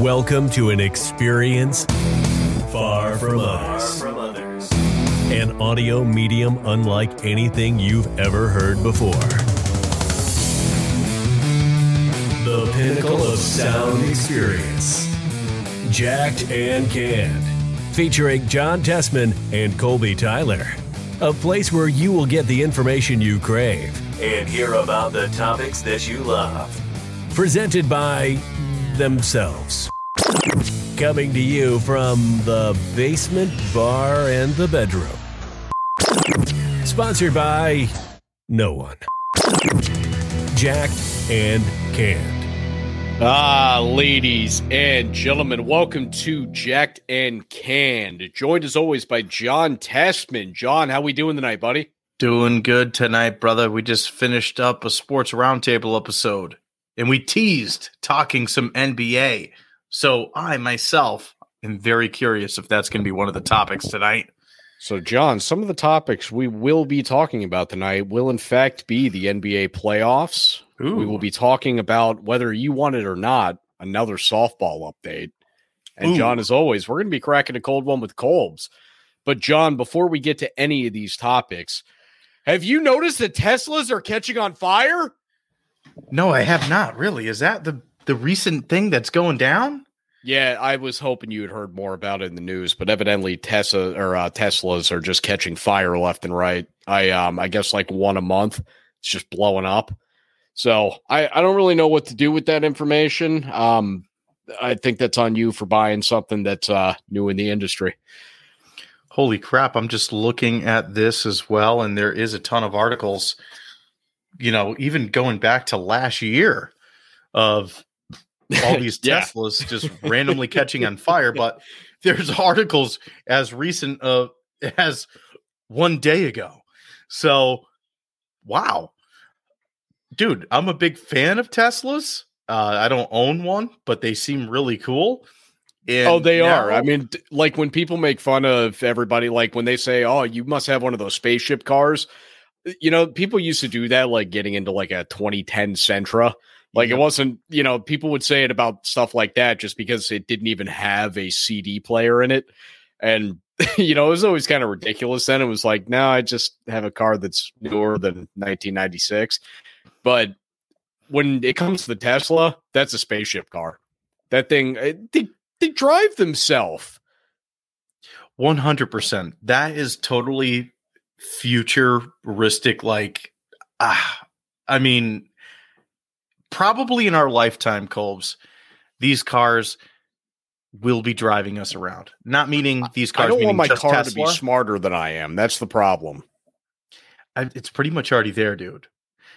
Welcome to an experience far from others. An audio medium unlike anything you've ever heard before. The pinnacle of sound experience. Jacked and Canned. Featuring John Tessman and Colby Tyler. A place where you will get the information you crave and hear about the topics that you love. Presented by themselves. Coming to you from the basement, bar, and the bedroom. Sponsored by no one. Jacked and Canned. Ladies and gentlemen, welcome to Jacked and Canned. Joined as always by John Tessman. John, how we doing tonight, buddy? Doing good tonight, brother. We just finished up a sports roundtable episode. And we teased talking some NBA. So I, myself, am very curious if that's going to be one of the topics tonight. So, John, some of the topics we will be talking about tonight will, in fact, be the NBA playoffs. Ooh. We will be talking about, whether you want it or not, another softball update. And, ooh, John, as always, we're going to be cracking a cold one with Colbs. But, John, before we get to any of these topics, have you noticed that Teslas are catching on fire? No, I have not, really. Is that the recent thing that's going down? Yeah, I was hoping you had heard more about it in the news, but evidently Teslas are just catching fire left and right. I guess like one a month. It's just blowing up. So I don't really know what to do with that information. I think that's on you for buying something that's new in the industry. Holy crap. I'm just looking at this as well, and there is a ton of articles. You know, even going back to last year of all these Teslas just randomly catching on fire. But there's articles as recent as one day ago. So, wow. Dude, I'm a big fan of Teslas. I don't own one, but they seem really cool. And they are. I mean, like when people make fun of everybody, like when they say, oh, you must have one of those spaceship cars. You know, people used to do that, like getting into like a 2010 Sentra. Like it wasn't, you know, people would say it about stuff like that just because it didn't even have a CD player in it. And, you know, it was always kind of ridiculous. Then it was like, no, I just have a car that's newer than 1996. But when it comes to the Tesla, that's a spaceship car. That thing, they drive themselves. 100%. That is totally futuristic, like I mean, probably in our lifetime, Colbs, these cars will be driving us around. Not meaning these cars. I don't want my car Tesla to be smarter than I am. That's the problem. It's pretty much already there, dude.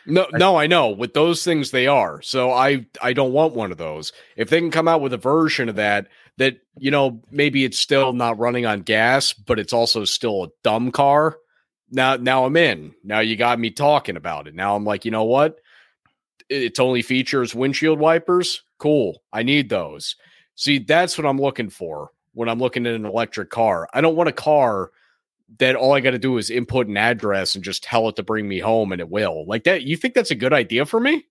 No, I know. With those things, they are. So I don't want one of those. If they can come out with a version of that, you know, maybe it's still not running on gas, but it's also still a dumb car. Now I'm in. Now you got me talking about it. Now I'm like, you know what? It's only features windshield wipers. Cool. I need those. See, that's what I'm looking for when I'm looking at an electric car. I don't want a car that all I got to do is input an address and just tell it to bring me home and it will. Like that. You think that's a good idea for me?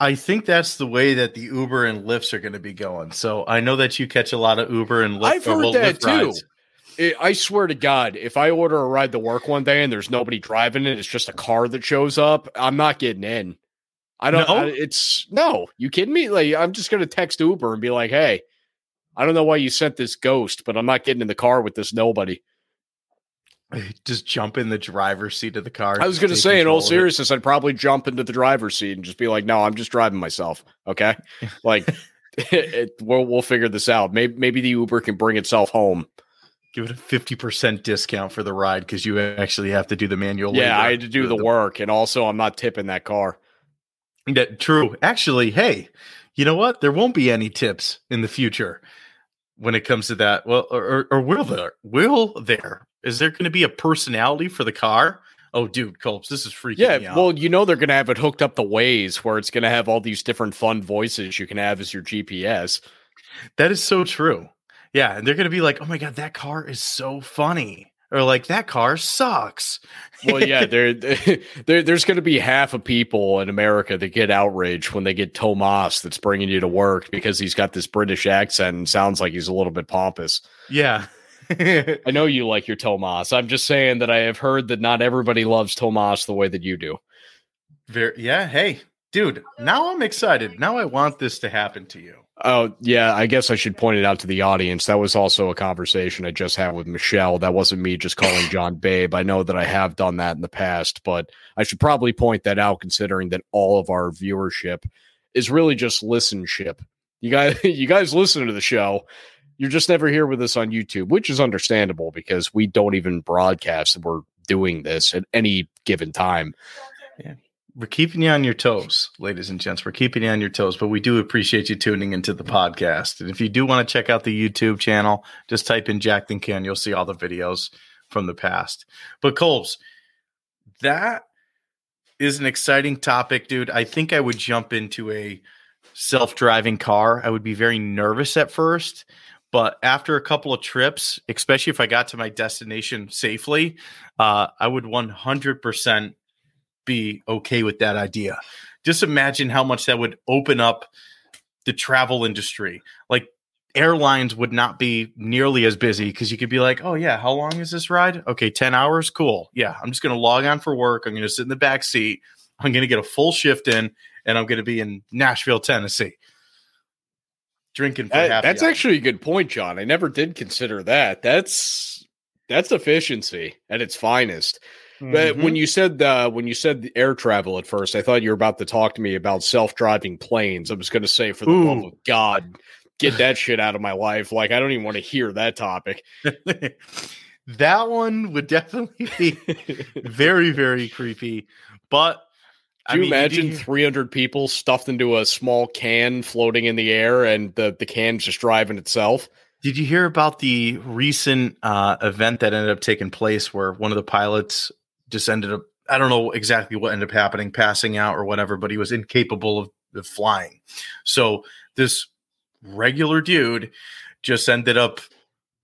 I think that's the way that the Uber and Lyfts are going to be going. So I know that you catch a lot of Uber and Lyft. I've heard that too. I swear to God, if I order a ride to work one day and there's nobody driving it, it's just a car that shows up, I'm not getting in. I don't. No? You kidding me? Like, I'm just going to text Uber and be like, hey, I don't know why you sent this ghost, but I'm not getting in the car with this nobody. Just jump in the driver's seat of the car. I was going to say, in all seriousness, I'd probably jump into the driver's seat and just be like, no, I'm just driving myself. Okay. Like, we'll figure this out. Maybe the Uber can bring itself home. Give it a 50% discount for the ride because you actually have to do the manual labor. Yeah, I had to do the work, and also I'm not tipping that car. True. Actually, hey, you know what? There won't be any tips in the future when it comes to that. Well, or will there? Will there? Is there going to be a personality for the car? Oh, dude, Colbs, this is freaking me out. Well, you know they're going to have it hooked up to Waze where it's going to have all these different fun voices you can have as your GPS. That is so true. Yeah, and they're going to be like, oh, my God, that car is so funny. or like that car sucks. Well, yeah, there's going to be half of people in America that get outraged when they get Tomas that's bringing you to work because he's got this British accent and sounds like he's a little bit pompous. Yeah. I know you like your Tomas. I'm just saying that I have heard that not everybody loves Tomas the way that you do. Yeah. Hey, dude, now I'm excited. Now I want this to happen to you. Oh, yeah, I guess I should point it out to the audience. That was also a conversation I just had with Michelle. That wasn't me just calling John babe. I know that I have done that in the past, but I should probably point that out considering that all of our viewership is really just listenership. You guys listen to the show. You're just never here with us on YouTube, which is understandable because we don't even broadcast that we're doing this at any given time. Yeah. We're keeping you on your toes, ladies and gents. We're keeping you on your toes, but we do appreciate you tuning into the podcast. And if you do want to check out the YouTube channel, just type in Jacked and Canned. You'll see all the videos from the past. But Coles, that is an exciting topic, dude. I think I would jump into a self-driving car. I would be very nervous at first, but after a couple of trips, especially if I got to my destination safely, I would 100% be okay with that idea. Just imagine how much that would open up the travel industry. Like airlines would not be nearly as busy because you could be like, oh yeah, how long is this ride? Okay, 10 hours. Cool. Yeah. I'm just going to log on for work. I'm going to sit in the back seat. I'm going to get a full shift in and I'm going to be in Nashville, Tennessee. Drinking. That's actually a good point, John. I never did consider that. That's efficiency at its finest. But when you said the air travel at first, I thought you were about to talk to me about self-driving planes. I was going to say, for the love of God, get that shit out of my life. Like, I don't even want to hear that topic. That one would definitely be very, very creepy. But imagine 300 people stuffed into a small can floating in the air and the can's just driving itself? Did you hear about the recent event that ended up taking place where one of the pilots just ended up, I don't know exactly what ended up happening, passing out or whatever, but he was incapable of flying. So this regular dude just ended up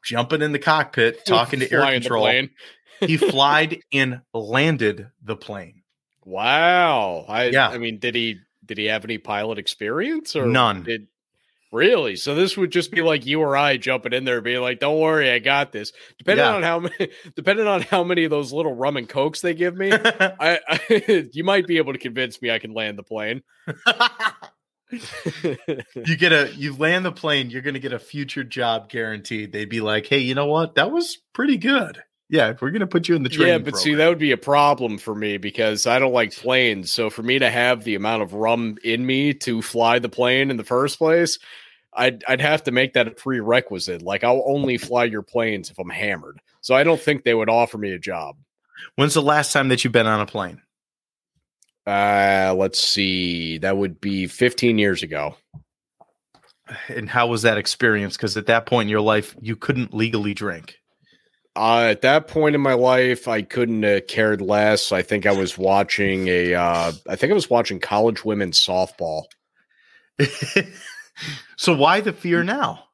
jumping in the cockpit, talking to air control. He flied and landed the plane. Wow. I mean, did he have any pilot experience or none? Really? So this would just be like you or I jumping in there and being like, don't worry, I got this. Depending on how many of those little rum and cokes they give me, you might be able to convince me I can land the plane. You land the plane, you're going to get a future job guaranteed. They'd be like, hey, you know what? That was pretty good. Yeah, if we're going to put you in the training program. See, that would be a problem for me because I don't like planes. So for me to have the amount of rum in me to fly the plane in the first place, I'd have to make that a prerequisite. Like, I'll only fly your planes if I'm hammered. So I don't think they would offer me a job. When's the last time that you've been on a plane? Let's see. That would be 15 years ago. And how was that experience? Because at that point in your life, you couldn't legally drink. At that point in my life, I couldn't have cared less. I think I was watching college women's softball. So why the fear now?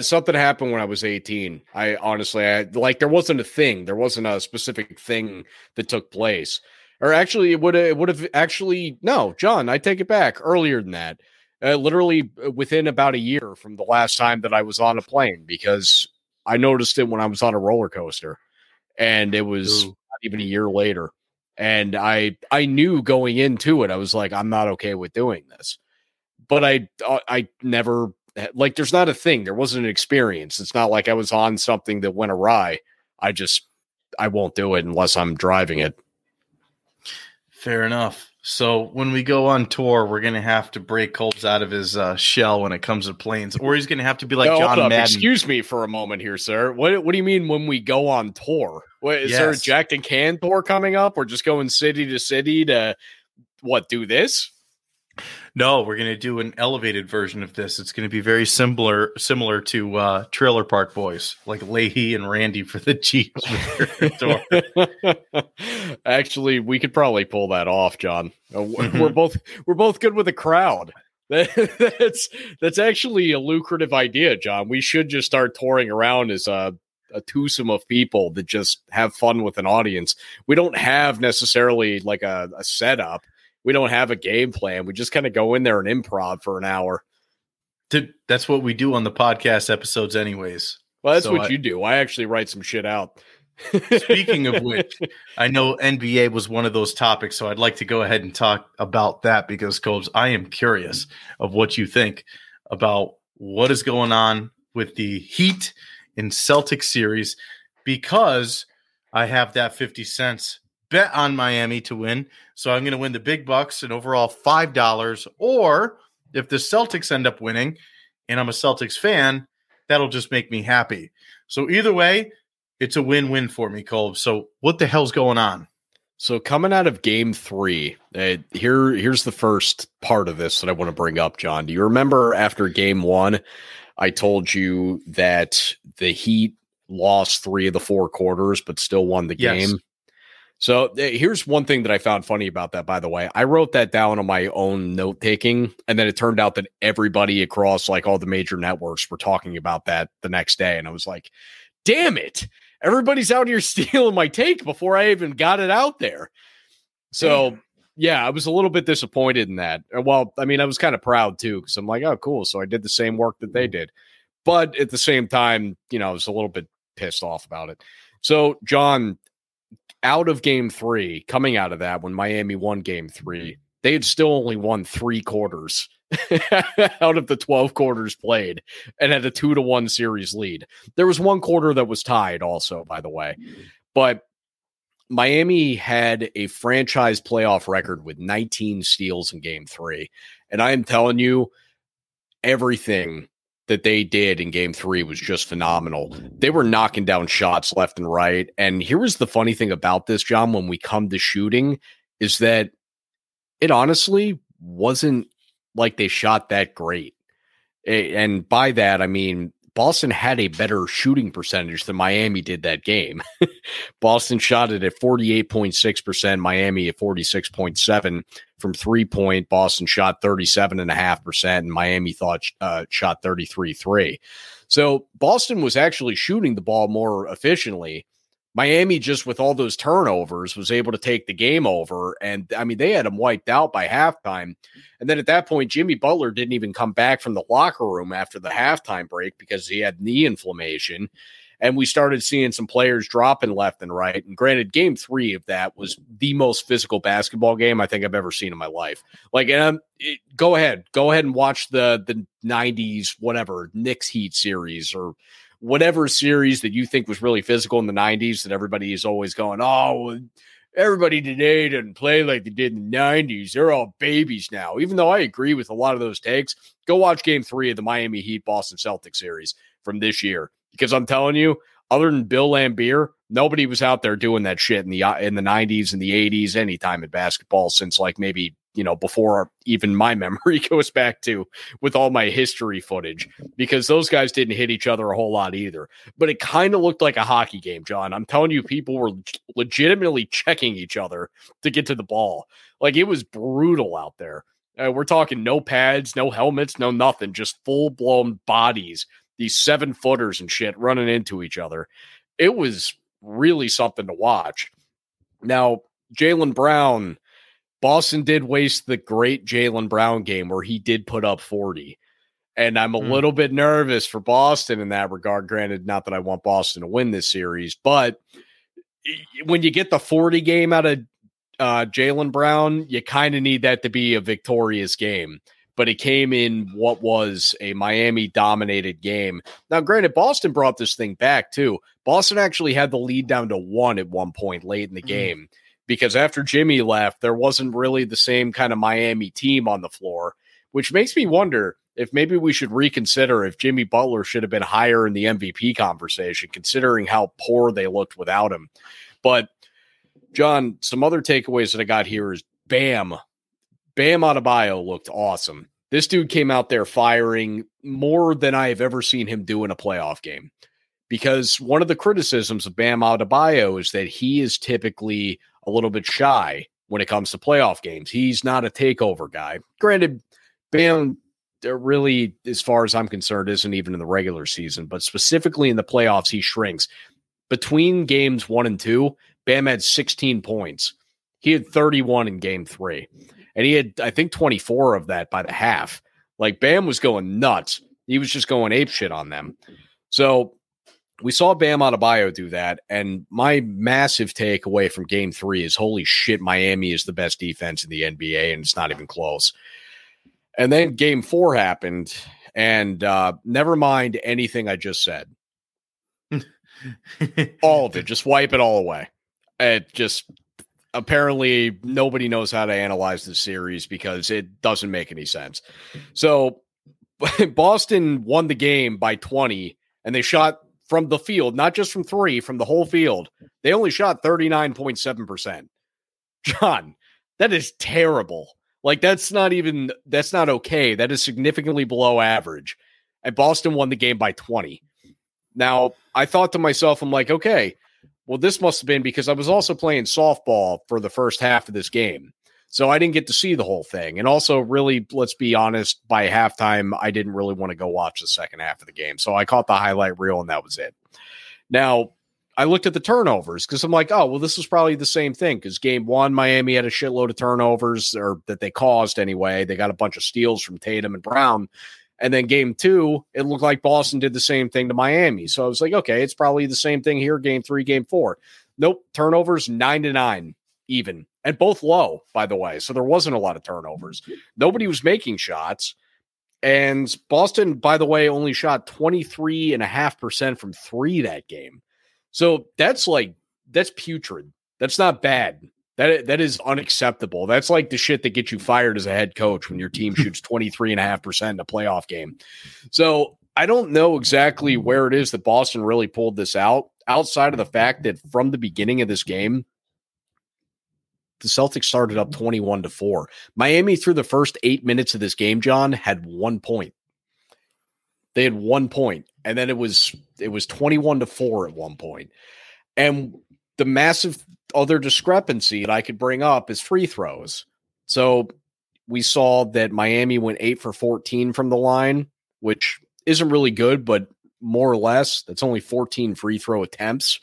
Something happened when I was 18. I honestly, there wasn't a thing. There wasn't a specific thing that took place. Or actually, John, I take it back. Earlier than that, literally within about a year from the last time that I was on a plane, because I noticed it when I was on a roller coaster, and it was not even a year later. And I knew going into it, I was like, I'm not okay with doing this, but I never, like, there's not a thing. There wasn't an experience. It's not like I was on something that went awry. I won't do it unless I'm driving it. Fair enough. So when we go on tour, we're going to have to break Colts out of his shell when it comes to planes, or he's going to have to be like John Madden. Excuse me for a moment here, sir. What do you mean when we go on tour? Is there a Jacked and Canned tour coming up? We're just going city to city to do this? No, we're going to do an elevated version of this. It's going to be very similar to Trailer Park Boys, like Lahey and Randy for the Chiefs. Actually, we could probably pull that off, John. We're both good with a crowd. That's actually a lucrative idea, John. We should just start touring around as a twosome of people that just have fun with an audience. We don't have necessarily like a setup. We don't have a game plan. We just kind of go in there and improv for an hour. Dude, that's what we do on the podcast episodes anyways. Well, that's so what you do. I actually write some shit out. Speaking of which, I know NBA was one of those topics, so I'd like to go ahead and talk about that because, Cobes, I am curious of what you think about what is going on with the Heat and Celtics series because I have that 50 cents bet on Miami to win. So I'm going to win the big bucks and overall $5. Or if the Celtics end up winning and I'm a Celtics fan, that'll just make me happy. So either way, it's a win-win for me, Cole. So what the hell's going on? So coming out of game three, here's the first part of this that I want to bring up, John. Do you remember after game one, I told you that the Heat lost 3 of the 4 quarters, but still won the game? So here's one thing that I found funny about that, by the way. I wrote that down on my own note-taking, and then it turned out that everybody across like all the major networks were talking about that the next day. And I was like, damn it. Everybody's out here stealing my take before I even got it out there. So, yeah, I was a little bit disappointed in that. Well, I mean, I was kind of proud, too, because I'm like, oh, cool. So I did the same work that they did. But at the same time, you know, I was a little bit pissed off about it. So, John, out of game three, coming out of that, when Miami won game three, they had still only won 3 quarters out of the 12 quarters played and had a 2-1 series lead. There was one quarter that was tied also, by the way, but Miami had a franchise playoff record with 19 steals in game three. And I am telling you, everything that they did in game three was just phenomenal. They were knocking down shots left and right. And here was the funny thing about this, John, when we come to shooting is that it honestly wasn't like they shot that great. And by that, I mean, Boston had a better shooting percentage than Miami did that game. Boston shot it at 48.6%, Miami at 46.7% from 3-point. Boston shot 37.5% and Miami shot 33.3%. So Boston was actually shooting the ball more efficiently. Miami, just with all those turnovers, was able to take the game over. And, I mean, they had them wiped out by halftime. And then at that point, Jimmy Butler didn't even come back from the locker room after the halftime break because he had knee inflammation. And we started seeing some players dropping left and right. And granted, game three of that was the most physical basketball game I think I've ever seen in my life. Like, go ahead and watch the 90s, whatever, Knicks Heat series or whatever series that you think was really physical in the 90s that everybody is always going, oh, everybody today doesn't play like they did in the 90s. They're all babies now. Even though I agree with a lot of those takes, go watch game three of the Miami Heat Boston Celtics series from this year. Because I'm telling you, other than Bill Lambeer, nobody was out there doing that shit in the 90s and the 80s, any time in basketball since like maybe, you know, before even my memory goes back to with all my history footage, because those guys didn't hit each other a whole lot either. But it kind of looked like a hockey game, John. I'm telling you, people were legitimately checking each other to get to the ball. Like it was brutal out there. We're talking no pads, no helmets, no nothing, just full blown bodies, these 7-footers and shit running into each other. It was really something to watch. Now, Jaylen Brown, Boston did waste the great Jaylen Brown game where he did put up 40. And I'm a little bit nervous for Boston in that regard. Granted, not that I want Boston to win this series, but when you get the 40 game out of Jaylen Brown, you kind of need that to be a victorious game. But it came in what was a Miami-dominated game. Now, granted, Boston brought this thing back, too. Boston actually had the lead down to 1 at one point late in the game. Because after Jimmy left, there wasn't really the same kind of Miami team on the floor, which makes me wonder if maybe we should reconsider if Jimmy Butler should have been higher in the MVP conversation, considering how poor they looked without him. But, John, some other takeaways that I got here is Bam Adebayo looked awesome. This dude came out there firing more than I have ever seen him do in a playoff game. Because one of the criticisms of Bam Adebayo is that he is typically a little bit shy when it comes to playoff games. He's not a takeover guy. Granted, Bam really, as far as I'm concerned, isn't even in the regular season, but specifically in the playoffs, he shrinks. Between games 1 and 2, Bam had 16 points. He had 31 in game 3, and he had, I think, 24 of that by the half. Like, Bam was going nuts. He was just going apeshit on them. So we saw Bam Adebayo do that, and my massive takeaway from game 3 is, holy shit, Miami is the best defense in the NBA, and it's not even close. And then game 4 happened, and never mind anything I just said. All of it. Just wipe it all away. It just, apparently nobody knows how to analyze the series because it doesn't make any sense. So Boston won the game by 20, and they shot from the field, not just from 3, from the whole field. They only shot 39.7%. John, that is terrible. Like, that's not okay. That is significantly below average. And Boston won the game by 20. Now, I thought to myself, I'm like, okay, well, this must have been because I was also playing softball for the first half of this game. So I didn't get to see the whole thing. And also, really, let's be honest, by halftime, I didn't really want to go watch the second half of the game. So I caught the highlight reel, and that was it. Now, I looked at the turnovers because I'm like, oh, well, this is probably the same thing because game 1, Miami had a shitload of turnovers, or that they caused anyway. They got a bunch of steals from Tatum and Brown. And then game 2, it looked like Boston did the same thing to Miami. So I was like, okay, it's probably the same thing here. Game 3, game 4. Nope. Turnovers 9-9 even, and both low, by the way. So there wasn't a lot of turnovers. Nobody was making shots. And Boston, by the way, only shot 23.5% from 3 that game. So that's putrid. That's not bad. That is unacceptable. That's like the shit that gets you fired as a head coach when your team shoots 23.5% in a playoff game. So I don't know exactly where it is that Boston really pulled this out, outside of the fact that from the beginning of this game, the Celtics started up 21-4. Miami, through the first 8 minutes of this game, John, had 1 point. They had 1 point, and then it was 21-4 at one point. And the massive other discrepancy that I could bring up is free throws. So we saw that Miami went 8 for 14 from the line, which isn't really good, but more or less, that's only 14 free throw attempts.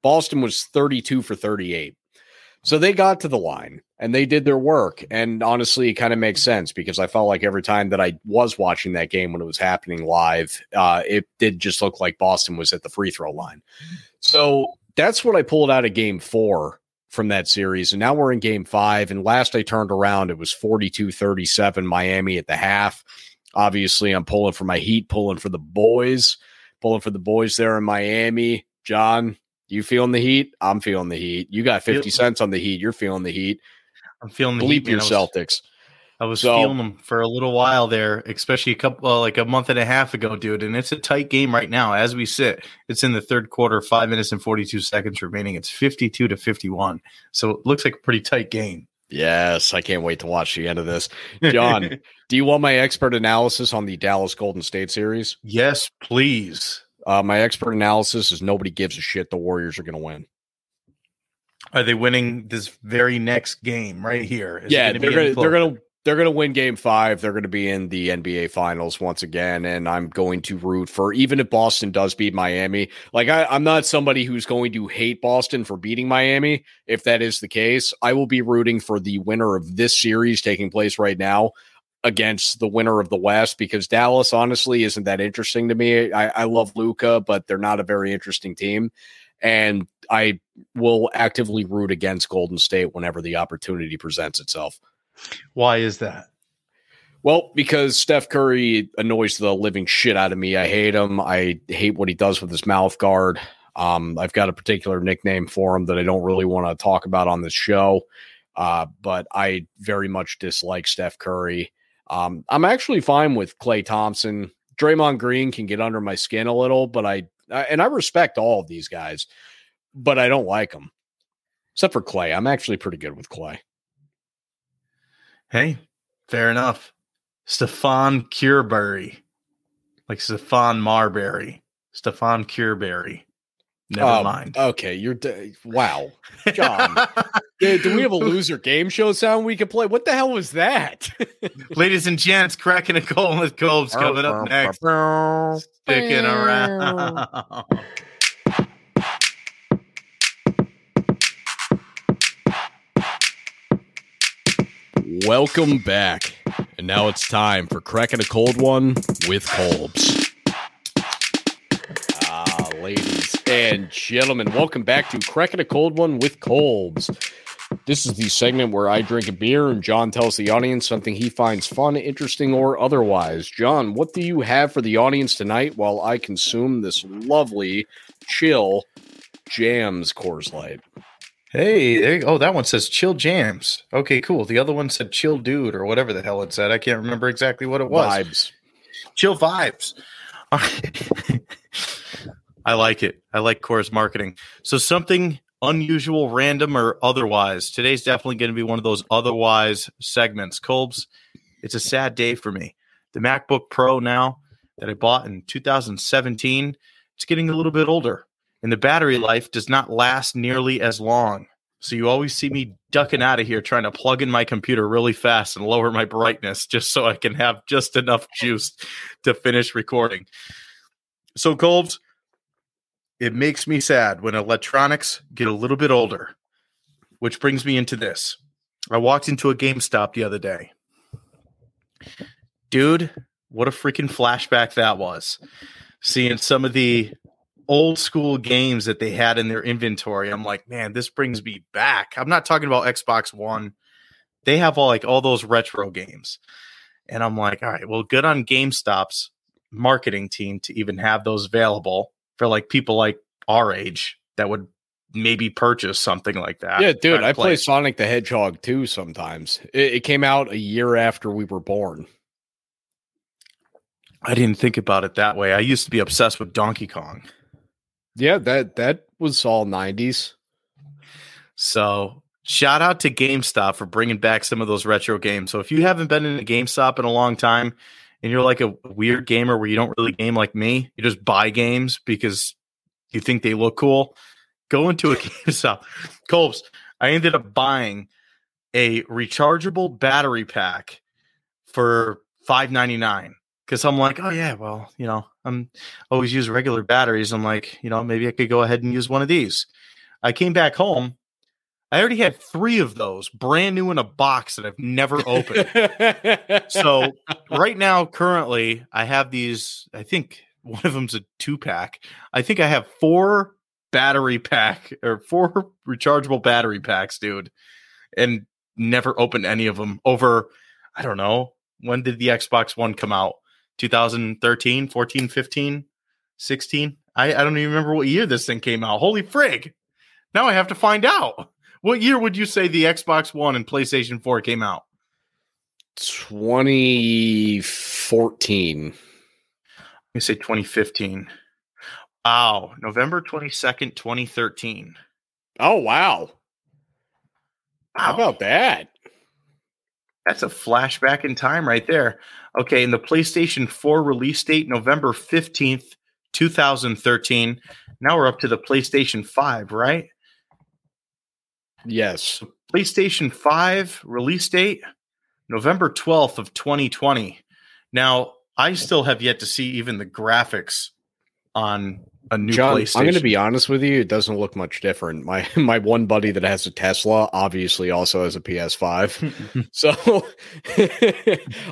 Boston was 32 for 38. So they got to the line and they did their work. And honestly, it kind of makes sense because I felt like every time that I was watching that game when it was happening live, it did just look like Boston was at the free throw line. So that's what I pulled out of game 4 from that series. And now we're in game 5. And last I turned around, it was 42-37 Miami at the half. Obviously, I'm pulling for my Heat, pulling for the boys there in Miami. John, you feeling the heat? I'm feeling the heat. You got 50 cents on the heat. You're feeling the heat. I'm feeling the heat. Bleep your Celtics. I was feeling them for a little while there, especially a month and a half ago, dude. And it's a tight game right now. As we sit, it's in the third quarter, 5 minutes and 42 seconds remaining. It's 52-51. So it looks like a pretty tight game. Yes. I can't wait to watch the end of this. John, do you want my expert analysis on the Dallas Golden State series? Yes, please. My expert analysis is nobody gives a shit. The Warriors are going to win. Are they winning this very next game right here? They're going to win game 5. They're going to be in the NBA Finals once again, and I'm going to root for, even if Boston does beat Miami. Like, I'm not somebody who's going to hate Boston for beating Miami. If that is the case, I will be rooting for the winner of this series taking place right now against the winner of the West, because Dallas honestly isn't that interesting to me. I love Luka, but they're not a very interesting team. And I will actively root against Golden State whenever the opportunity presents itself. Why is that? Well, because Steph Curry annoys the living shit out of me. I hate him. I hate what he does with his mouth guard. I've got a particular nickname for him that I don't really want to talk about on this show. But I very much dislike Steph Curry. I'm actually fine with Klay Thompson. Draymond Green can get under my skin a little, but I respect all of these guys, but I don't like them. Except for Klay. I'm actually pretty good with Klay. Hey, fair enough. Stephon Marbury. Never mind. Okay, you're wow, John. do we have a loser game show sound we could play? What the hell was that? Ladies and gents, cracking a cold with Colb's coming up next. Sticking around. Welcome back, and now it's time for cracking a cold one with Colb's. Ladies and gentlemen, welcome back to Cracking a Cold One with Colbs. This is the segment where I drink a beer and John tells the audience something he finds fun, interesting, or otherwise. John, what do you have for the audience tonight while I consume this lovely Chill Jams Coors Light? Hey, oh, that one says Chill Jams. Okay, cool. The other one said Chill Dude or whatever the hell it said. I can't remember exactly what it was. Vibes. Chill Vibes. I like it. I like Coors marketing. So something unusual, random, or otherwise. Today's definitely going to be one of those otherwise segments. Colbs, it's a sad day for me. The MacBook Pro now that I bought in 2017, it's getting a little bit older, and the battery life does not last nearly as long. So you always see me ducking out of here trying to plug in my computer really fast and lower my brightness just so I can have just enough juice to finish recording. So Colbs, it makes me sad when electronics get a little bit older, which brings me into this. I walked into a GameStop the other day. Dude, what a freaking flashback that was. Seeing some of the old school games that they had in their inventory. I'm like, man, this brings me back. I'm not talking about Xbox One. They have all those retro games. And I'm like, all right, well, good on GameStop's marketing team to even have those available for people like our age that would maybe purchase something like that. Yeah, dude, I play Sonic the Hedgehog 2 sometimes. It came out a year after we were born. I didn't think about it that way. I used to be obsessed with Donkey Kong. Yeah, that was all 90s. So shout out to GameStop for bringing back some of those retro games. So if you haven't been in a GameStop in a long time, and you're like a weird gamer where you don't really game like me, you just buy games because you think they look cool, go into a GameStop. Colbs, I ended up buying a rechargeable battery pack for $5.99 because I'm like, oh, yeah, well, I'm always use regular batteries. I'm like, maybe I could go ahead and use one of these. I came back home. I already had 3 of those brand new in a box that I've never opened. So right now, currently, I have these. I think one of them's a 2-pack. I think I have 4 rechargeable battery packs, dude, and never opened any of them over. I don't know. When did the Xbox One come out? 2013, 14, 15, 16. I don't even remember what year this thing came out. Holy frig. Now I have to find out. What year would you say the Xbox One and PlayStation 4 came out? 2014. I'm going to say 2015. Wow. November 22nd, 2013. Oh, wow. How about that? That's a flashback in time right there. Okay, and the PlayStation 4 release date, November 15th, 2013. Now we're up to the PlayStation 5, right? Yes. PlayStation 5 release date, November 12th of 2020. Now, I still have yet to see even the graphics on a new PlayStation. I'm going to be honest with you. It doesn't look much different. My one buddy that has a Tesla obviously also has a PS5. So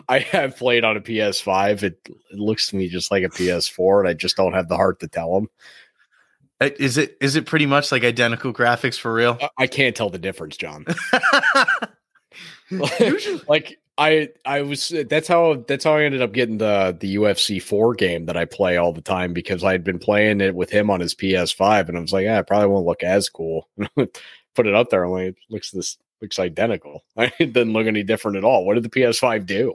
I have played on a PS5. It looks to me just like a PS4, and I just don't have the heart to tell him. Is it pretty much like identical graphics for real? I can't tell the difference, John. That's how I ended up getting the UFC 4 game that I play all the time because I had been playing it with him on his PS5, and I was like, yeah, it probably won't look as cool. Put it up there, I'm like, it looks identical. It doesn't look any different at all. What did the PS5 do?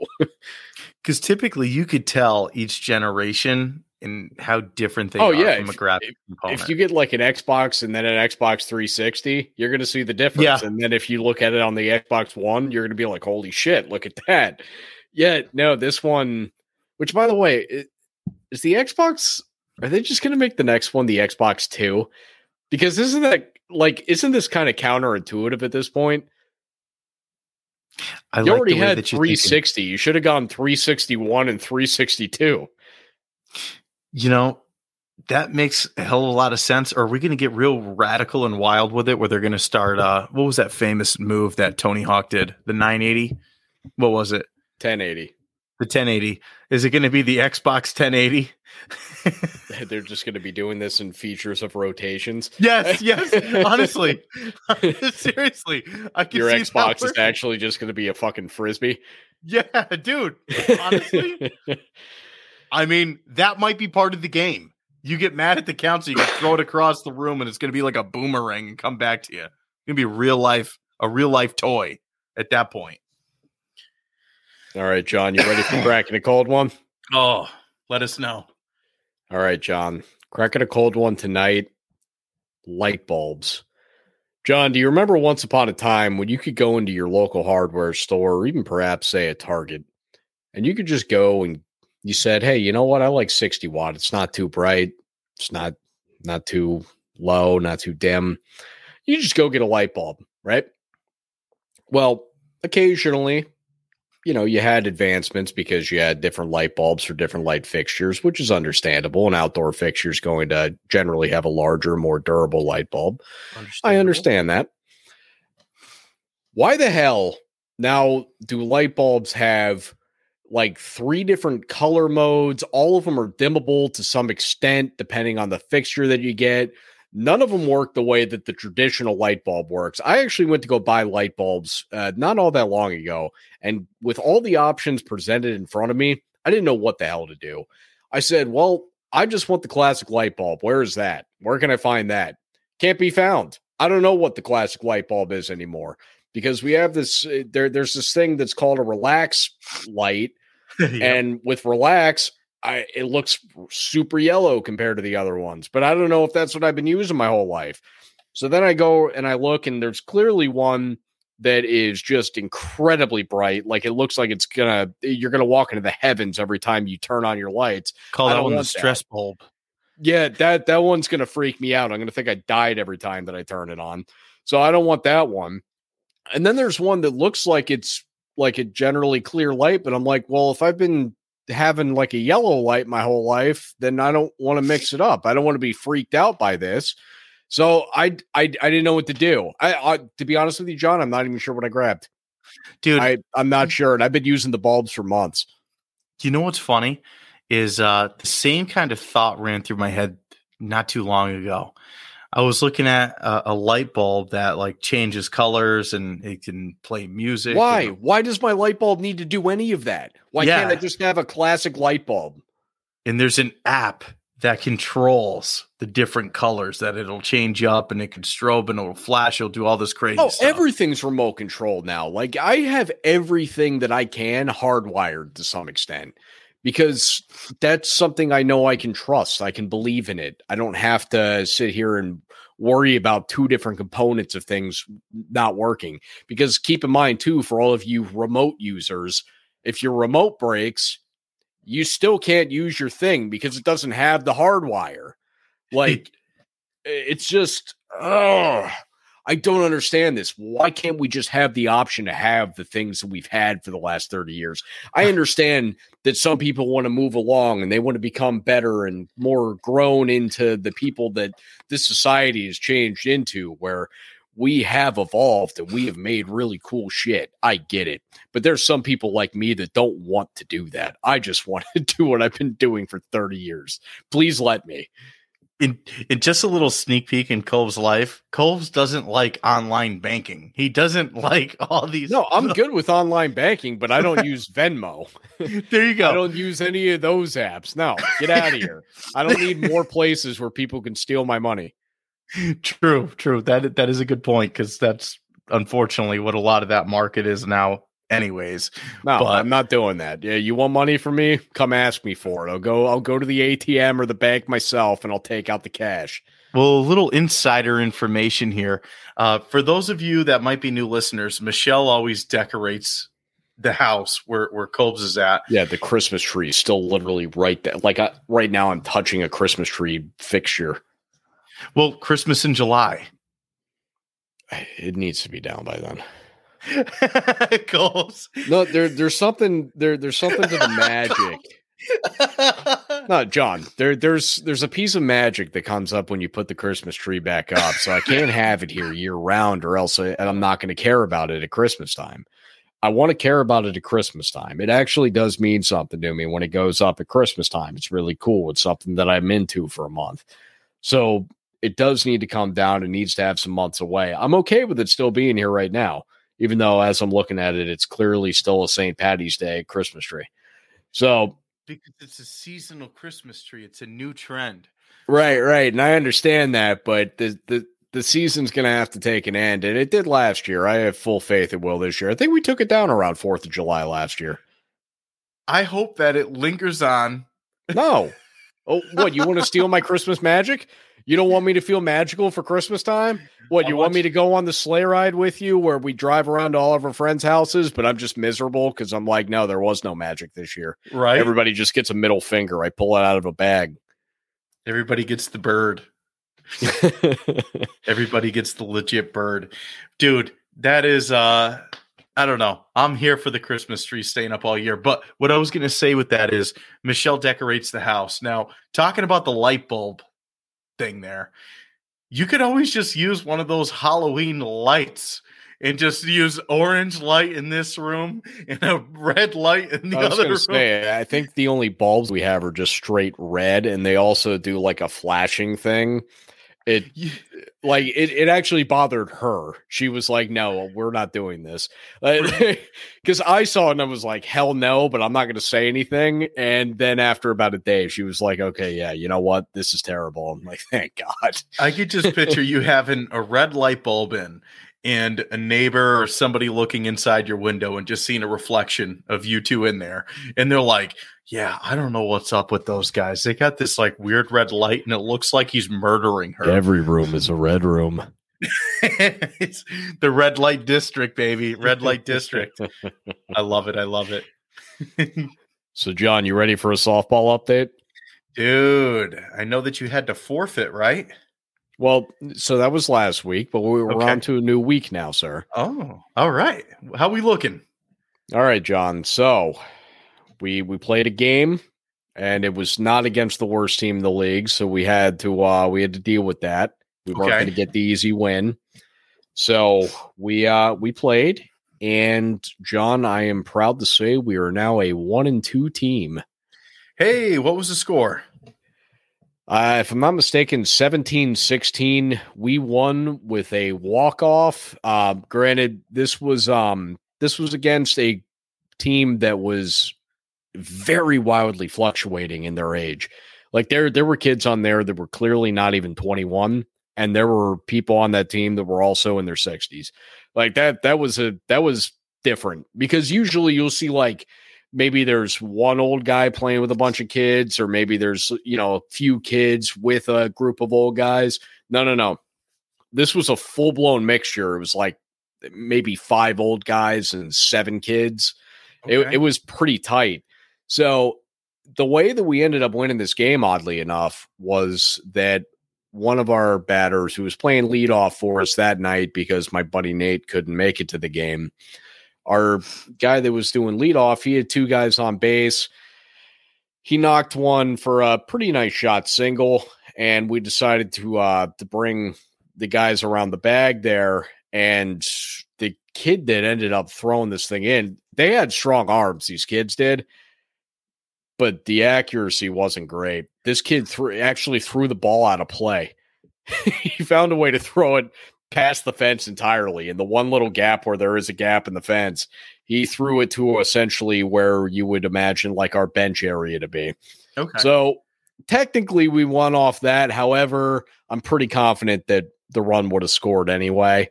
Because typically you could tell each generation and how different they are from a graphic component. If you get an Xbox and then an Xbox 360, you're going to see the difference. Yeah. And then if you look at it on the Xbox One, you're going to be like, holy shit, look at that. Yeah, no, this one, which by the way, is the Xbox Are they just going to make the next one the Xbox 2? Because isn't this kind of counterintuitive at this point? You already had 360. You should have gone 361 and 362. You know, that makes a hell of a lot of sense. Are we going to get real radical and wild with it where they're going to start? What was that famous move that Tony Hawk did? The 980? What was it? 1080. The 1080. Is it going to be the Xbox 1080? They're just going to be doing this in features of rotations. Yes. Honestly. Seriously. I can Your see Xbox is actually just going to be a fucking Frisbee. Yeah, dude. Honestly. I mean, that might be part of the game. You get mad at the council, you can throw it across the room, and it's going to be like a boomerang and come back to you. It's going to be a real life toy at that point. All right, John, you ready for cracking a cold one? Oh, let us know. All right, John, cracking a cold one tonight. Light bulbs. John, do you remember once upon a time when you could go into your local hardware store or even perhaps say a Target and you could just go and you said, hey, you know what? I like 60 watt. It's not too bright. It's not too low, not too dim. You just go get a light bulb, right? Well, occasionally, you know, you had advancements because you had different light bulbs for different light fixtures, which is understandable. An outdoor fixture is going to generally have a larger, more durable light bulb. I understand that. Why the hell now do light bulbs have like three different color modes? All of them are dimmable to some extent, depending on the fixture that you get. None of them work the way that the traditional light bulb works. I actually went to go buy light bulbs not all that long ago, and with all the options presented in front of me, I didn't know what the hell to do. I said, well, I just want the classic light bulb. Where is that? Where can I find that? Can't be found. I don't know what the classic light bulb is anymore because we have this, there's this thing that's called a relax light. Yep. And with relax, it looks super yellow compared to the other ones, but I don't know if that's what I've been using my whole life. So then I go and I look, and there's clearly one that is just incredibly bright. Like it looks like you're going to walk into the heavens every time you turn on your lights. Call that one the stress bulb. Yeah. That one's going to freak me out. I'm going to think I died every time that I turn it on. So I don't want that one. And then there's one that looks like it's like a generally clear light, but I'm like, well, if I've been having like a yellow light my whole life, then I don't want to mix it up. I don't want to be freaked out by this. So I didn't know what to do. I to be honest with you, John, I'm not even sure what I grabbed. Dude, I'm not sure. And I've been using the bulbs for months. You know, what's funny is the same kind of thought ran through my head not too long ago. I was looking at a light bulb that like changes colors and it can play music. Why? Why does my light bulb need to do any of that? Why can't I just have a classic light bulb? And there's an app that controls the different colors that it'll change up, and it can strobe and it'll flash. It'll do all this crazy stuff. Everything's remote controlled now. Like I have everything that I can hardwired to some extent because that's something I know I can trust. I can believe in it. I don't have to sit here and worry about two different components of things not working. Because keep in mind, too, for all of you remote users, if your remote breaks, you still can't use your thing because it doesn't have the hardwire. Like, it's just, I don't understand this. Why can't we just have the option to have the things that we've had for the last 30 years? I understand that some people want to move along and they want to become better and more grown into the people that this society has changed into, where we have evolved and we have made really cool shit. I get it. But there's some people like me that don't want to do that. I just want to do what I've been doing for 30 years. Please let me. In just a little sneak peek in Colb's life, Colb's doesn't like online banking. He doesn't like all these. No, I'm good with online banking, but I don't use Venmo. There you go. I don't use any of those apps. No, get out of here. I don't need more places where people can steal my money. True. That is a good point, because that's unfortunately what a lot of that market is now. Anyways, no, but I'm not doing that. Yeah, you want money from me? Come ask me for it. I'll go to the ATM or the bank myself, and I'll take out the cash. Well, a little insider information here. For those of you that might be new listeners, Michelle always decorates the house where Colb's is at. Yeah, the Christmas tree is still literally right there. Like right now, I'm touching a Christmas tree fixture. Well, Christmas in July. It needs to be down by then. Colb's. No, there's something to the magic. No, John, there's a piece of magic that comes up when you put the Christmas tree back up. So I can't have it here year round, or else I'm not going to care about it at Christmas time. I want to care about it at Christmas time. It actually does mean something to me when it goes up at Christmas time. It's really cool. It's something that I'm into for a month. So it does need to come down. It needs to have some months away. I'm okay with it still being here right now, even though as I'm looking at it, it's clearly still a St. Paddy's Day Christmas tree. So. Because it's a seasonal Christmas tree. It's a new trend. Right, right. And I understand that, but the season's going to have to take an end. And it did last year. I have full faith it will this year. I think we took it down around 4th of July last year. I hope that it lingers on. No. Oh, what? You want to steal my Christmas magic? You don't want me to feel magical for Christmas time? What, you want me to go on the sleigh ride with you where we drive around to all of our friends' houses, but I'm just miserable because I'm like, no, there was no magic this year. Right. Everybody just gets a middle finger. I pull it out of a bag. Everybody gets the bird. Everybody gets the legit bird. Dude, that is, I don't know. I'm here for the Christmas tree staying up all year. But what I was going to say with that is Michelle decorates the house. Now, talking about the light bulb thing there, you could always just use one of those Halloween lights and just use orange light in this room and a red light in the other room. I think the only bulbs we have are just straight red, and they also do like a flashing thing. It actually bothered her. She was like, no, we're not doing this. Because I saw it and I was like, hell no, but I'm not going to say anything. And then after about a day, she was like, okay, yeah, you know what? This is terrible. I'm like, thank God. I could just picture you having a red light bulb in and a neighbor or somebody looking inside your window and just seeing a reflection of you two in there. And they're like, yeah, I don't know what's up with those guys. They got this like weird red light and it looks like he's murdering her. Every room is a red room. It's the red light district, baby. Red light district. I love it. I love it. So, John, you ready for a softball update? Dude, I know that you had to forfeit, right? Well, so that was last week, but we're on to a new week now, sir. Oh, all right. How we looking? All right, John. So we played a game, and it was not against the worst team in the league, so we had to deal with that. We weren't going to get the easy win, so we played. And John, I am proud to say we are now a 1-2 team. Hey, what was the score? If I'm not mistaken, 17-16, we won with a walk-off. Granted, this was against a team that was very wildly fluctuating in their age. Like there were kids on there that were clearly not even 21, and there were people on that team that were also in their 60s. Like that was different, because usually you'll see like maybe there's one old guy playing with a bunch of kids, or maybe there's, you know, a few kids with a group of old guys. No. This was a full-blown mixture. It was like maybe 5 old guys and 7 kids. Okay. It was pretty tight. So the way that we ended up winning this game, oddly enough, was that one of our batters who was playing leadoff for us that night, because my buddy Nate couldn't make it to the game, our guy that was doing leadoff, he had 2 guys on base. He knocked one for a pretty nice shot single, and we decided to bring the guys around the bag there. And the kid that ended up throwing this thing in, they had strong arms, these kids did, but the accuracy wasn't great. This kid actually threw the ball out of play. He found a way to throw it past the fence entirely, in the one little gap where there is a gap in the fence. He threw it to essentially where you would imagine like our bench area to be. Okay. So technically we won off that. However, I'm pretty confident that the run would have scored anyway.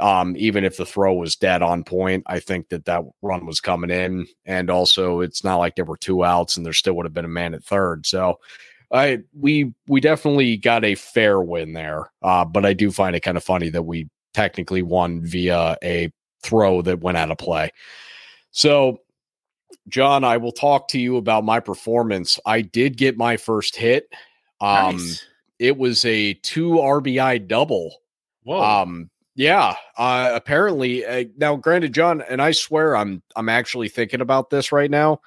Even if the throw was dead on point, I think that run was coming in. And also it's not like there were 2 outs and there still would have been a man at third. So we definitely got a fair win there, but I do find it kind of funny that we technically won via a throw that went out of play. So, John, I will talk to you about my performance. I did get my first hit. Nice. It was a 2 RBI double. Whoa. Yeah. Apparently, now, granted, John, and I swear I'm actually thinking about this right now.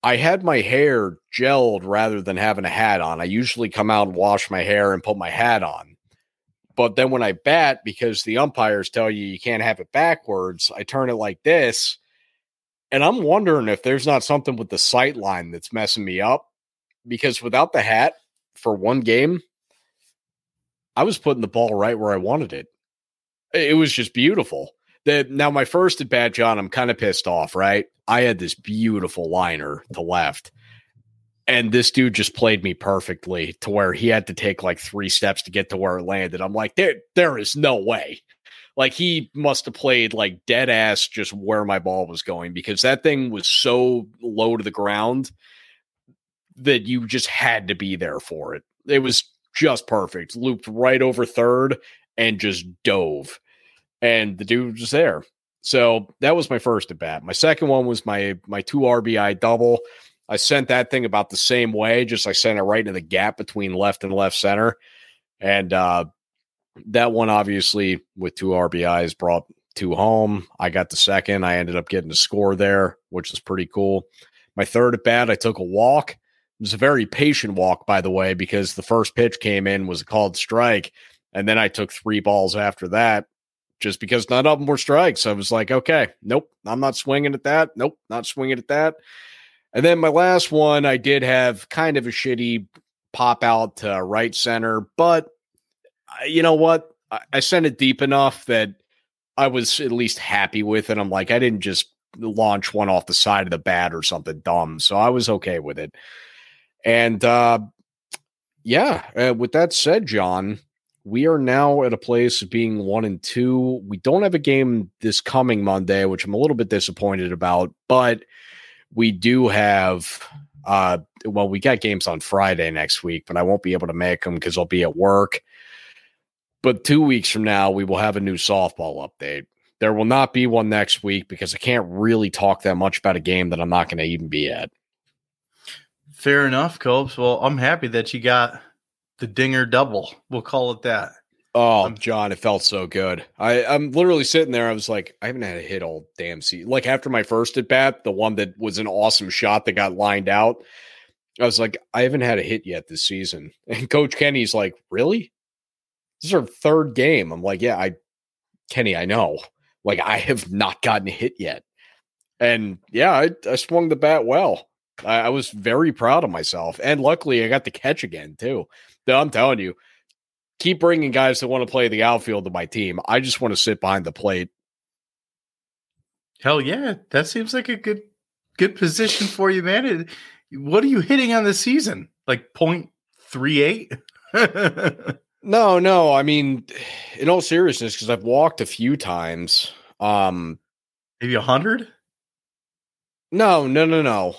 I had my hair gelled rather than having a hat on. I usually come out and wash my hair and put my hat on. But then when I bat, because the umpires tell you you can't have it backwards, I turn it like this. And I'm wondering if there's not something with the sight line that's messing me up. Because without the hat for one game, I was putting the ball right where I wanted it. It was just beautiful. Now, my first at bat, John, I'm kind of pissed off, right? I had this beautiful liner to left, and this dude just played me perfectly to where he had to take like 3 steps to get to where it landed. I'm like, there is no way. Like, he must have played like dead ass just where my ball was going, because that thing was so low to the ground that you just had to be there for it. It was just perfect. Looped right over third and just dove. And the dude was there. So that was my first at bat. My second one was my 2 RBI double. I sent that thing about the same way. Just I sent it right into the gap between left and left center. And that one, obviously, with 2 RBIs, brought 2 home. I got the second. I ended up getting a score there, which is pretty cool. My third at bat, I took a walk. It was a very patient walk, by the way, because the first pitch came in was a called strike. And then I took 3 balls after that. Just because none of them were strikes. I was like, okay, nope, I'm not swinging at that. Nope, not swinging at that. And then my last one, I did have kind of a shitty pop out to right center, but you know what? I sent it deep enough that I was at least happy with it. I'm like, I didn't just launch one off the side of the bat or something dumb. So I was okay with it. And with that said, John, we are now at a place of being 1-2. We don't have a game this coming Monday, which I'm a little bit disappointed about, but we do have, we got games on Friday next week, but I won't be able to make them because I'll be at work. But 2 weeks from now, we will have a new softball update. There will not be one next week because I can't really talk that much about a game that I'm not going to even be at. Fair enough, Copes. Well, I'm happy that you got the dinger double, we'll call it that. Oh, John, it felt so good. I'm literally sitting there. I was like, I haven't had a hit all damn season. Like, after my first at bat, the one that was an awesome shot that got lined out, I was like, I haven't had a hit yet this season. And Coach Kenny's like, really? This is our 3rd game. I'm like, yeah, Kenny, I know. Like, I have not gotten a hit yet. And yeah, I swung the bat well. I was very proud of myself. And luckily, I got the catch again, too. I'm telling you, keep bringing guys that want to play the outfield to my team. I just want to sit behind the plate. Hell yeah. That seems like a good position for you, man. What are you hitting on this season? Like 0.38? No. I mean, in all seriousness, because I've walked a few times. Maybe 100? No.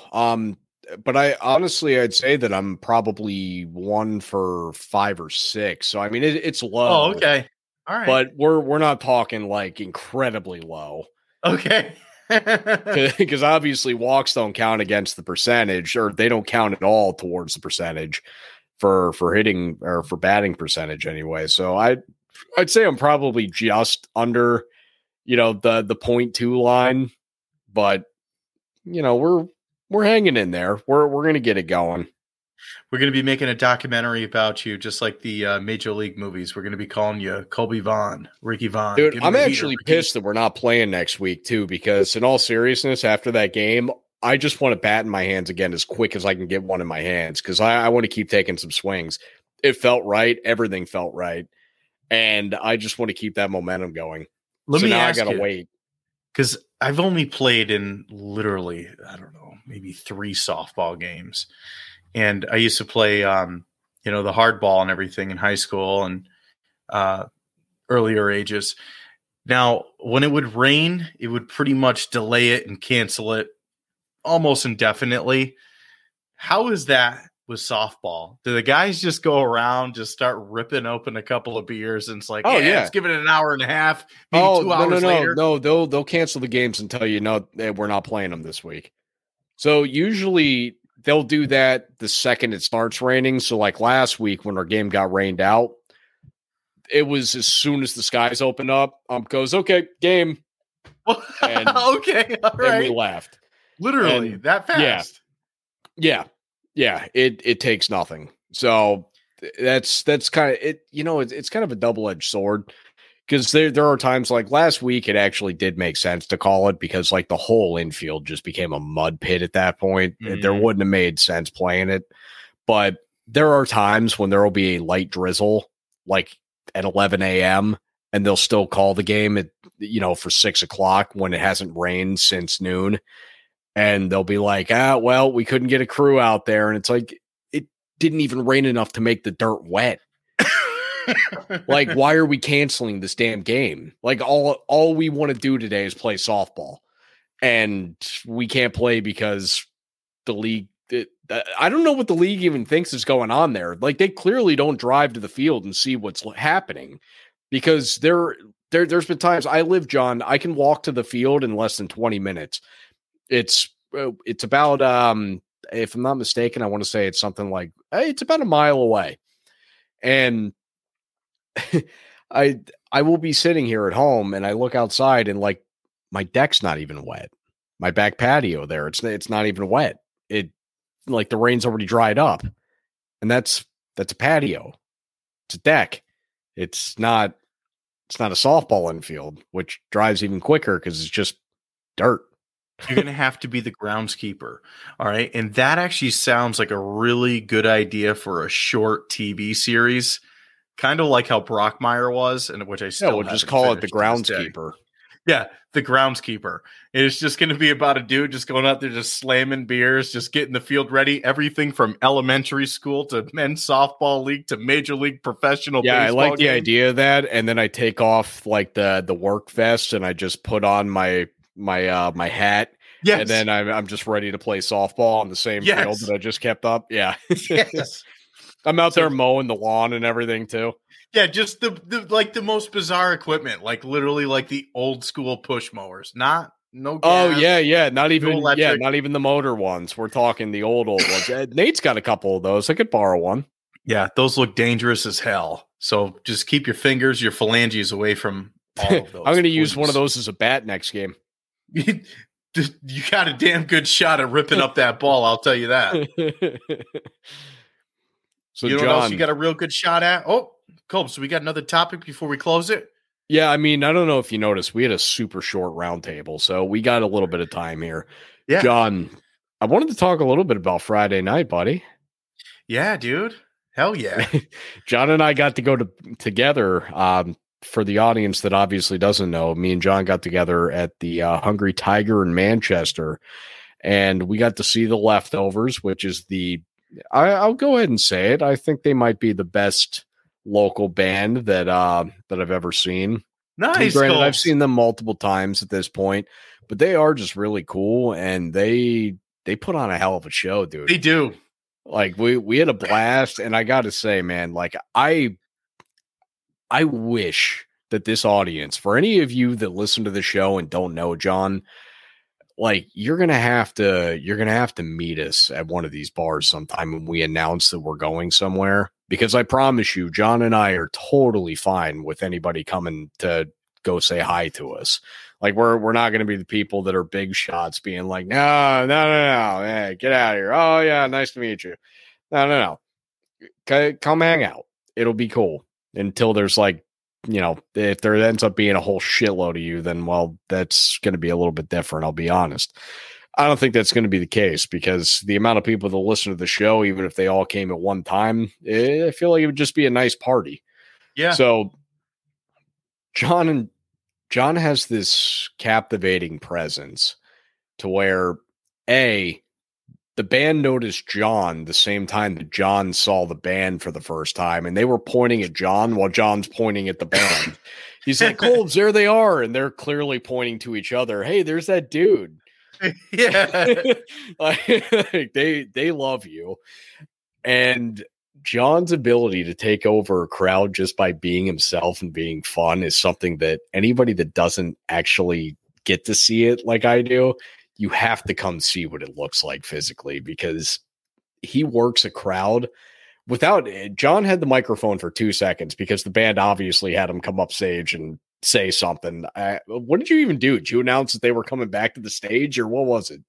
But I'd say that I'm probably 1 for 5 or 6. So, I mean, it's low. Oh, okay. All right. But we're not talking like incredibly low. Okay. Because obviously walks don't count against the percentage, or they don't count at all towards the percentage for hitting or for batting percentage anyway. So I'd say I'm probably just under, the 0.2 line, but we're hanging in there. We're going to get it going. We're going to be making a documentary about you, just like the Major League movies. We're going to be calling you Colby Vaughn, Ricky Vaughn. Dude, I'm actually pissed that we're not playing next week, too, because in all seriousness, after that game, I just want to bat in my hands again as quick as I can get one in my hands, because I want to keep taking some swings. It felt right. Everything felt right. And I just want to keep that momentum going. Let me ask you. I got to wait. Because I've only played in literally, I don't know, maybe 3 softball games. And I used to play, the hardball and everything in high school and earlier ages. Now, when it would rain, it would pretty much delay it and cancel it almost indefinitely. How is that with softball? Do the guys just go around, just start ripping open a couple of beers, and it's like, oh yeah, let's give it an hour and a half. Maybe 2 hours later. No, they'll cancel the games and tell you, no, we're not playing them this week. So usually they'll do that the second it starts raining. So like last week when our game got rained out, it was as soon as the skies opened up, goes, okay, game. And, okay, all right. And we laughed. Literally and, that fast. Yeah. Yeah, it takes nothing. So that's kind of it. You know, it's kind of a double-edged sword because there are times like last week it actually did make sense to call it because like the whole infield just became a mud pit at that point. Mm-hmm. There wouldn't have made sense playing it. But there are times when there will be a light drizzle like at 11 a.m. and they'll still call the game at, you know, for 6 o'clock when it hasn't rained since noon. And they'll be like, well, we couldn't get a crew out there. And it's like, it didn't even rain enough to make the dirt wet. Like, why are we canceling this damn game? Like, all we want to do today is play softball. And we can't play because the league, I don't know what the league even thinks is going on there. Like, they clearly don't drive to the field and see what's happening. Because there's been times I live, John, I can walk to the field in less than 20 minutes. It's about, if I'm not mistaken, I want to say it's something like, it's about a mile away. And I will be sitting here at home and I look outside and like my deck's not even wet. My back patio there, it's not even wet. It like the rain's already dried up, and that's a patio. It's a deck. It's not a softball infield, which drives even quicker because it's just dirt. You're going to have to be the groundskeeper. All right. And that actually sounds like a really good idea for a short TV series, kind of like how Brockmire was, and which I still we'll just call it The Groundskeeper. Yeah. The Groundskeeper. And it's just going to be about a dude just going out there, just slamming beers, just getting the field ready. Everything from elementary school to men's softball league to major league professional. Yeah. Baseball I like game. The idea of that. And then I take off like the work vest and I just put on my hat. Yes. And then I'm just ready to play softball on the same field that I just kept up. Yeah. Yes. I'm out there mowing the lawn and everything too. Yeah. Just the most bizarre equipment, like literally like the old school push mowers, no gas, Not even the motor ones. We're talking the old ones. Nate's got a couple of those. I could borrow one. Yeah. Those look dangerous as hell. So just keep your fingers, your phalanges away from all of those. I'm going to use one of those as a bat next game. You got a damn good shot at ripping up that ball, I'll tell you that. So you know, John, what else you got a real good shot at? Oh, cool. So we got another topic before we close it? Yeah, I mean, I don't know if you noticed, we had a super short roundtable, so we got a little bit of time here. Yeah. John, I wanted to talk a little bit about Friday night, buddy. Yeah, dude. Hell yeah. John and I got to go together, for the audience that obviously doesn't know, me and John got together at the Hungry Tiger in Manchester, and we got to see The Leftovers, which is I'll go ahead and say it. I think they might be the best local band that I've ever seen. Nice. Granted, I've seen them multiple times at this point, but they are just really cool, and they put on a hell of a show, dude. They do. Like we had a blast, and I got to say, man, like I wish that this audience, for any of you that listen to the show and don't know John, like you're going to have to meet us at one of these bars sometime when we announce that we're going somewhere, because I promise you, John and I are totally fine with anybody coming to go say hi to us. Like we're not going to be the people that are big shots being like, no, hey, get out of here. Oh yeah. Nice to meet you. No. Come hang out. It'll be cool. Until there's like, you know, if there ends up being a whole shitload of you, then, well, that's going to be a little bit different. I'll be honest. I don't think that's going to be the case, because the amount of people that listen to the show, even if they all came at one time, I feel like it would just be a nice party. Yeah. So John has this captivating presence to where the band noticed John the same time that John saw the band for the first time, and they were pointing at John while John's pointing at the band. He's like, Colbs, there they are. And they're clearly pointing to each other. Hey, there's that dude. Yeah. Like, they love you. And John's ability to take over a crowd just by being himself and being fun is something that anybody that doesn't actually get to see it like I do, you have to come see what it looks like physically, because he works a crowd without it. John had the microphone for 2 seconds because the band obviously had him come up stage and say something. What did you even do? Did you announce that they were coming back to the stage, or what was it?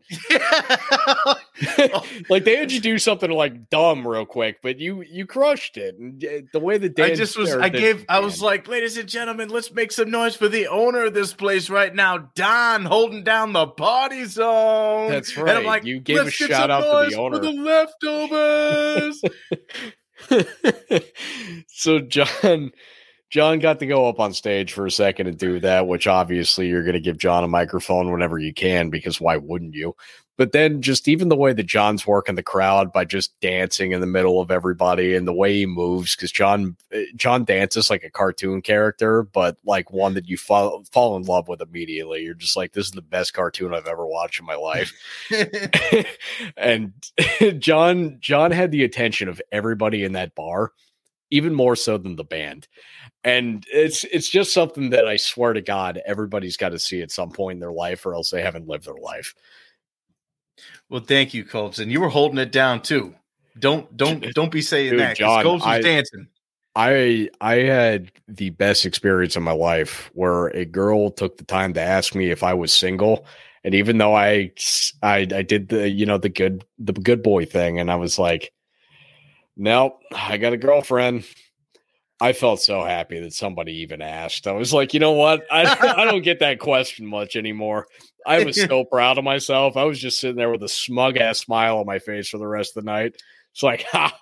Like, they had you do something like dumb real quick, but you crushed it. And the way that I was like, ladies and gentlemen, let's make some noise for the owner of this place right now, Don, holding down the party zone. That's right. And I'm like, you gave a shout out to the owner for The Leftovers. So John got to go up on stage for a second and do that, which obviously you're going to give John a microphone whenever you can, because why wouldn't you? But then just even the way that John's working the crowd by just dancing in the middle of everybody, and the way he moves, because John dances like a cartoon character, but like one that you fall in love with immediately. You're just like, this is the best cartoon I've ever watched in my life. And John had the attention of everybody in that bar, even more so than the band. And it's just something that I swear to God, everybody's got to see at some point in their life, or else they haven't lived their life. Well, thank you, Colbs. And you were holding it down too. Don't be saying dude, that. John, Colbs was dancing. I had the best experience of my life where a girl took the time to ask me if I was single. And even though I did the good boy thing, and I was like, nope, I got a girlfriend. I felt so happy that somebody even asked. I was like, you know what? I don't get that question much anymore. I was so proud of myself. I was just sitting there with a smug ass smile on my face for the rest of the night. It's like, ha,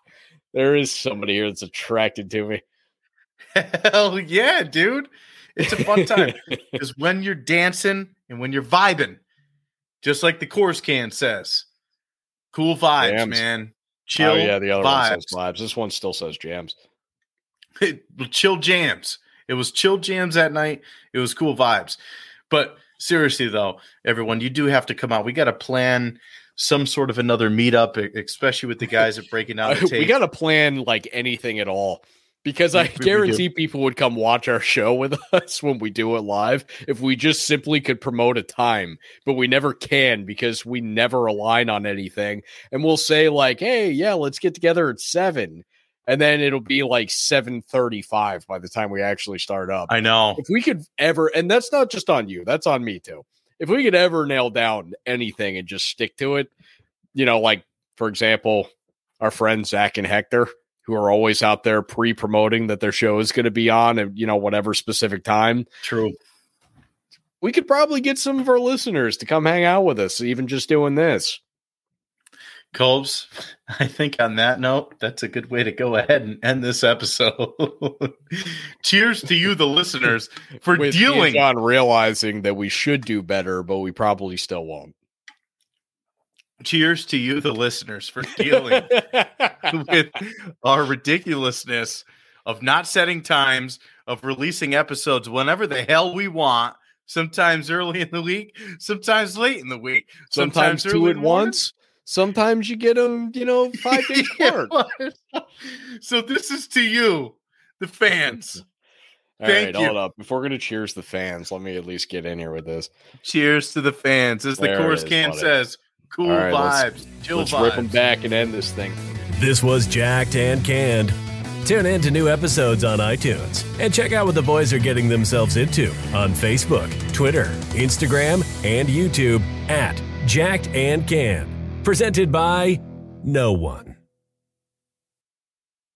there is somebody here that's attracted to me. Hell yeah, dude. It's a fun time. Because when you're dancing and when you're vibing, just like the Coors can says, cool vibes, Jams. Man. Chill. Oh, yeah, the other vibes. One says vibes. This one still says jams. Chill jams. It was chill jams that night. It was cool vibes. But seriously, though, everyone, you do have to come out. We got to plan some sort of another meetup, especially with the guys at Breaking Out the Tape. We got to plan like anything at all, because I guarantee people would come watch our show with us when we do it live if we just simply could promote a time, but we never can because we never align on anything. And we'll say like, hey, yeah, let's get together at 7. And then it'll be like 7:35 by the time we actually start up. I know. If we could ever, and that's not just on you, that's on me too. If we could ever nail down anything and just stick to it, you know, like, for example, our friends Zach and Hector, who are always out there pre-promoting that their show is going to be on at, you know, whatever specific time. True. We could probably get some of our listeners to come hang out with us, even just doing this. Colbs, I think on that note, that's a good way to go ahead and end this episode. Cheers to you, the listeners, for dealing on realizing that we should do better, but we probably still won't. Cheers to you, the listeners, for dealing with our ridiculousness of not setting times, of releasing episodes whenever the hell we want, sometimes early in the week, sometimes late in the week, sometimes two at once. Sometimes you get them, 5 days apart. So this is to you, the fans. All Thank right, you. Hold up. If we're going to cheers the fans, let me at least get in here with this. Cheers to the fans. As the Coors can says, cool right, vibes, chill let's vibes. Rip them back and end this thing. This was Jacked and Canned. Tune in to new episodes on iTunes and check out what the boys are getting themselves into on Facebook, Twitter, Instagram, and YouTube at Jacked and Canned. Presented by no one.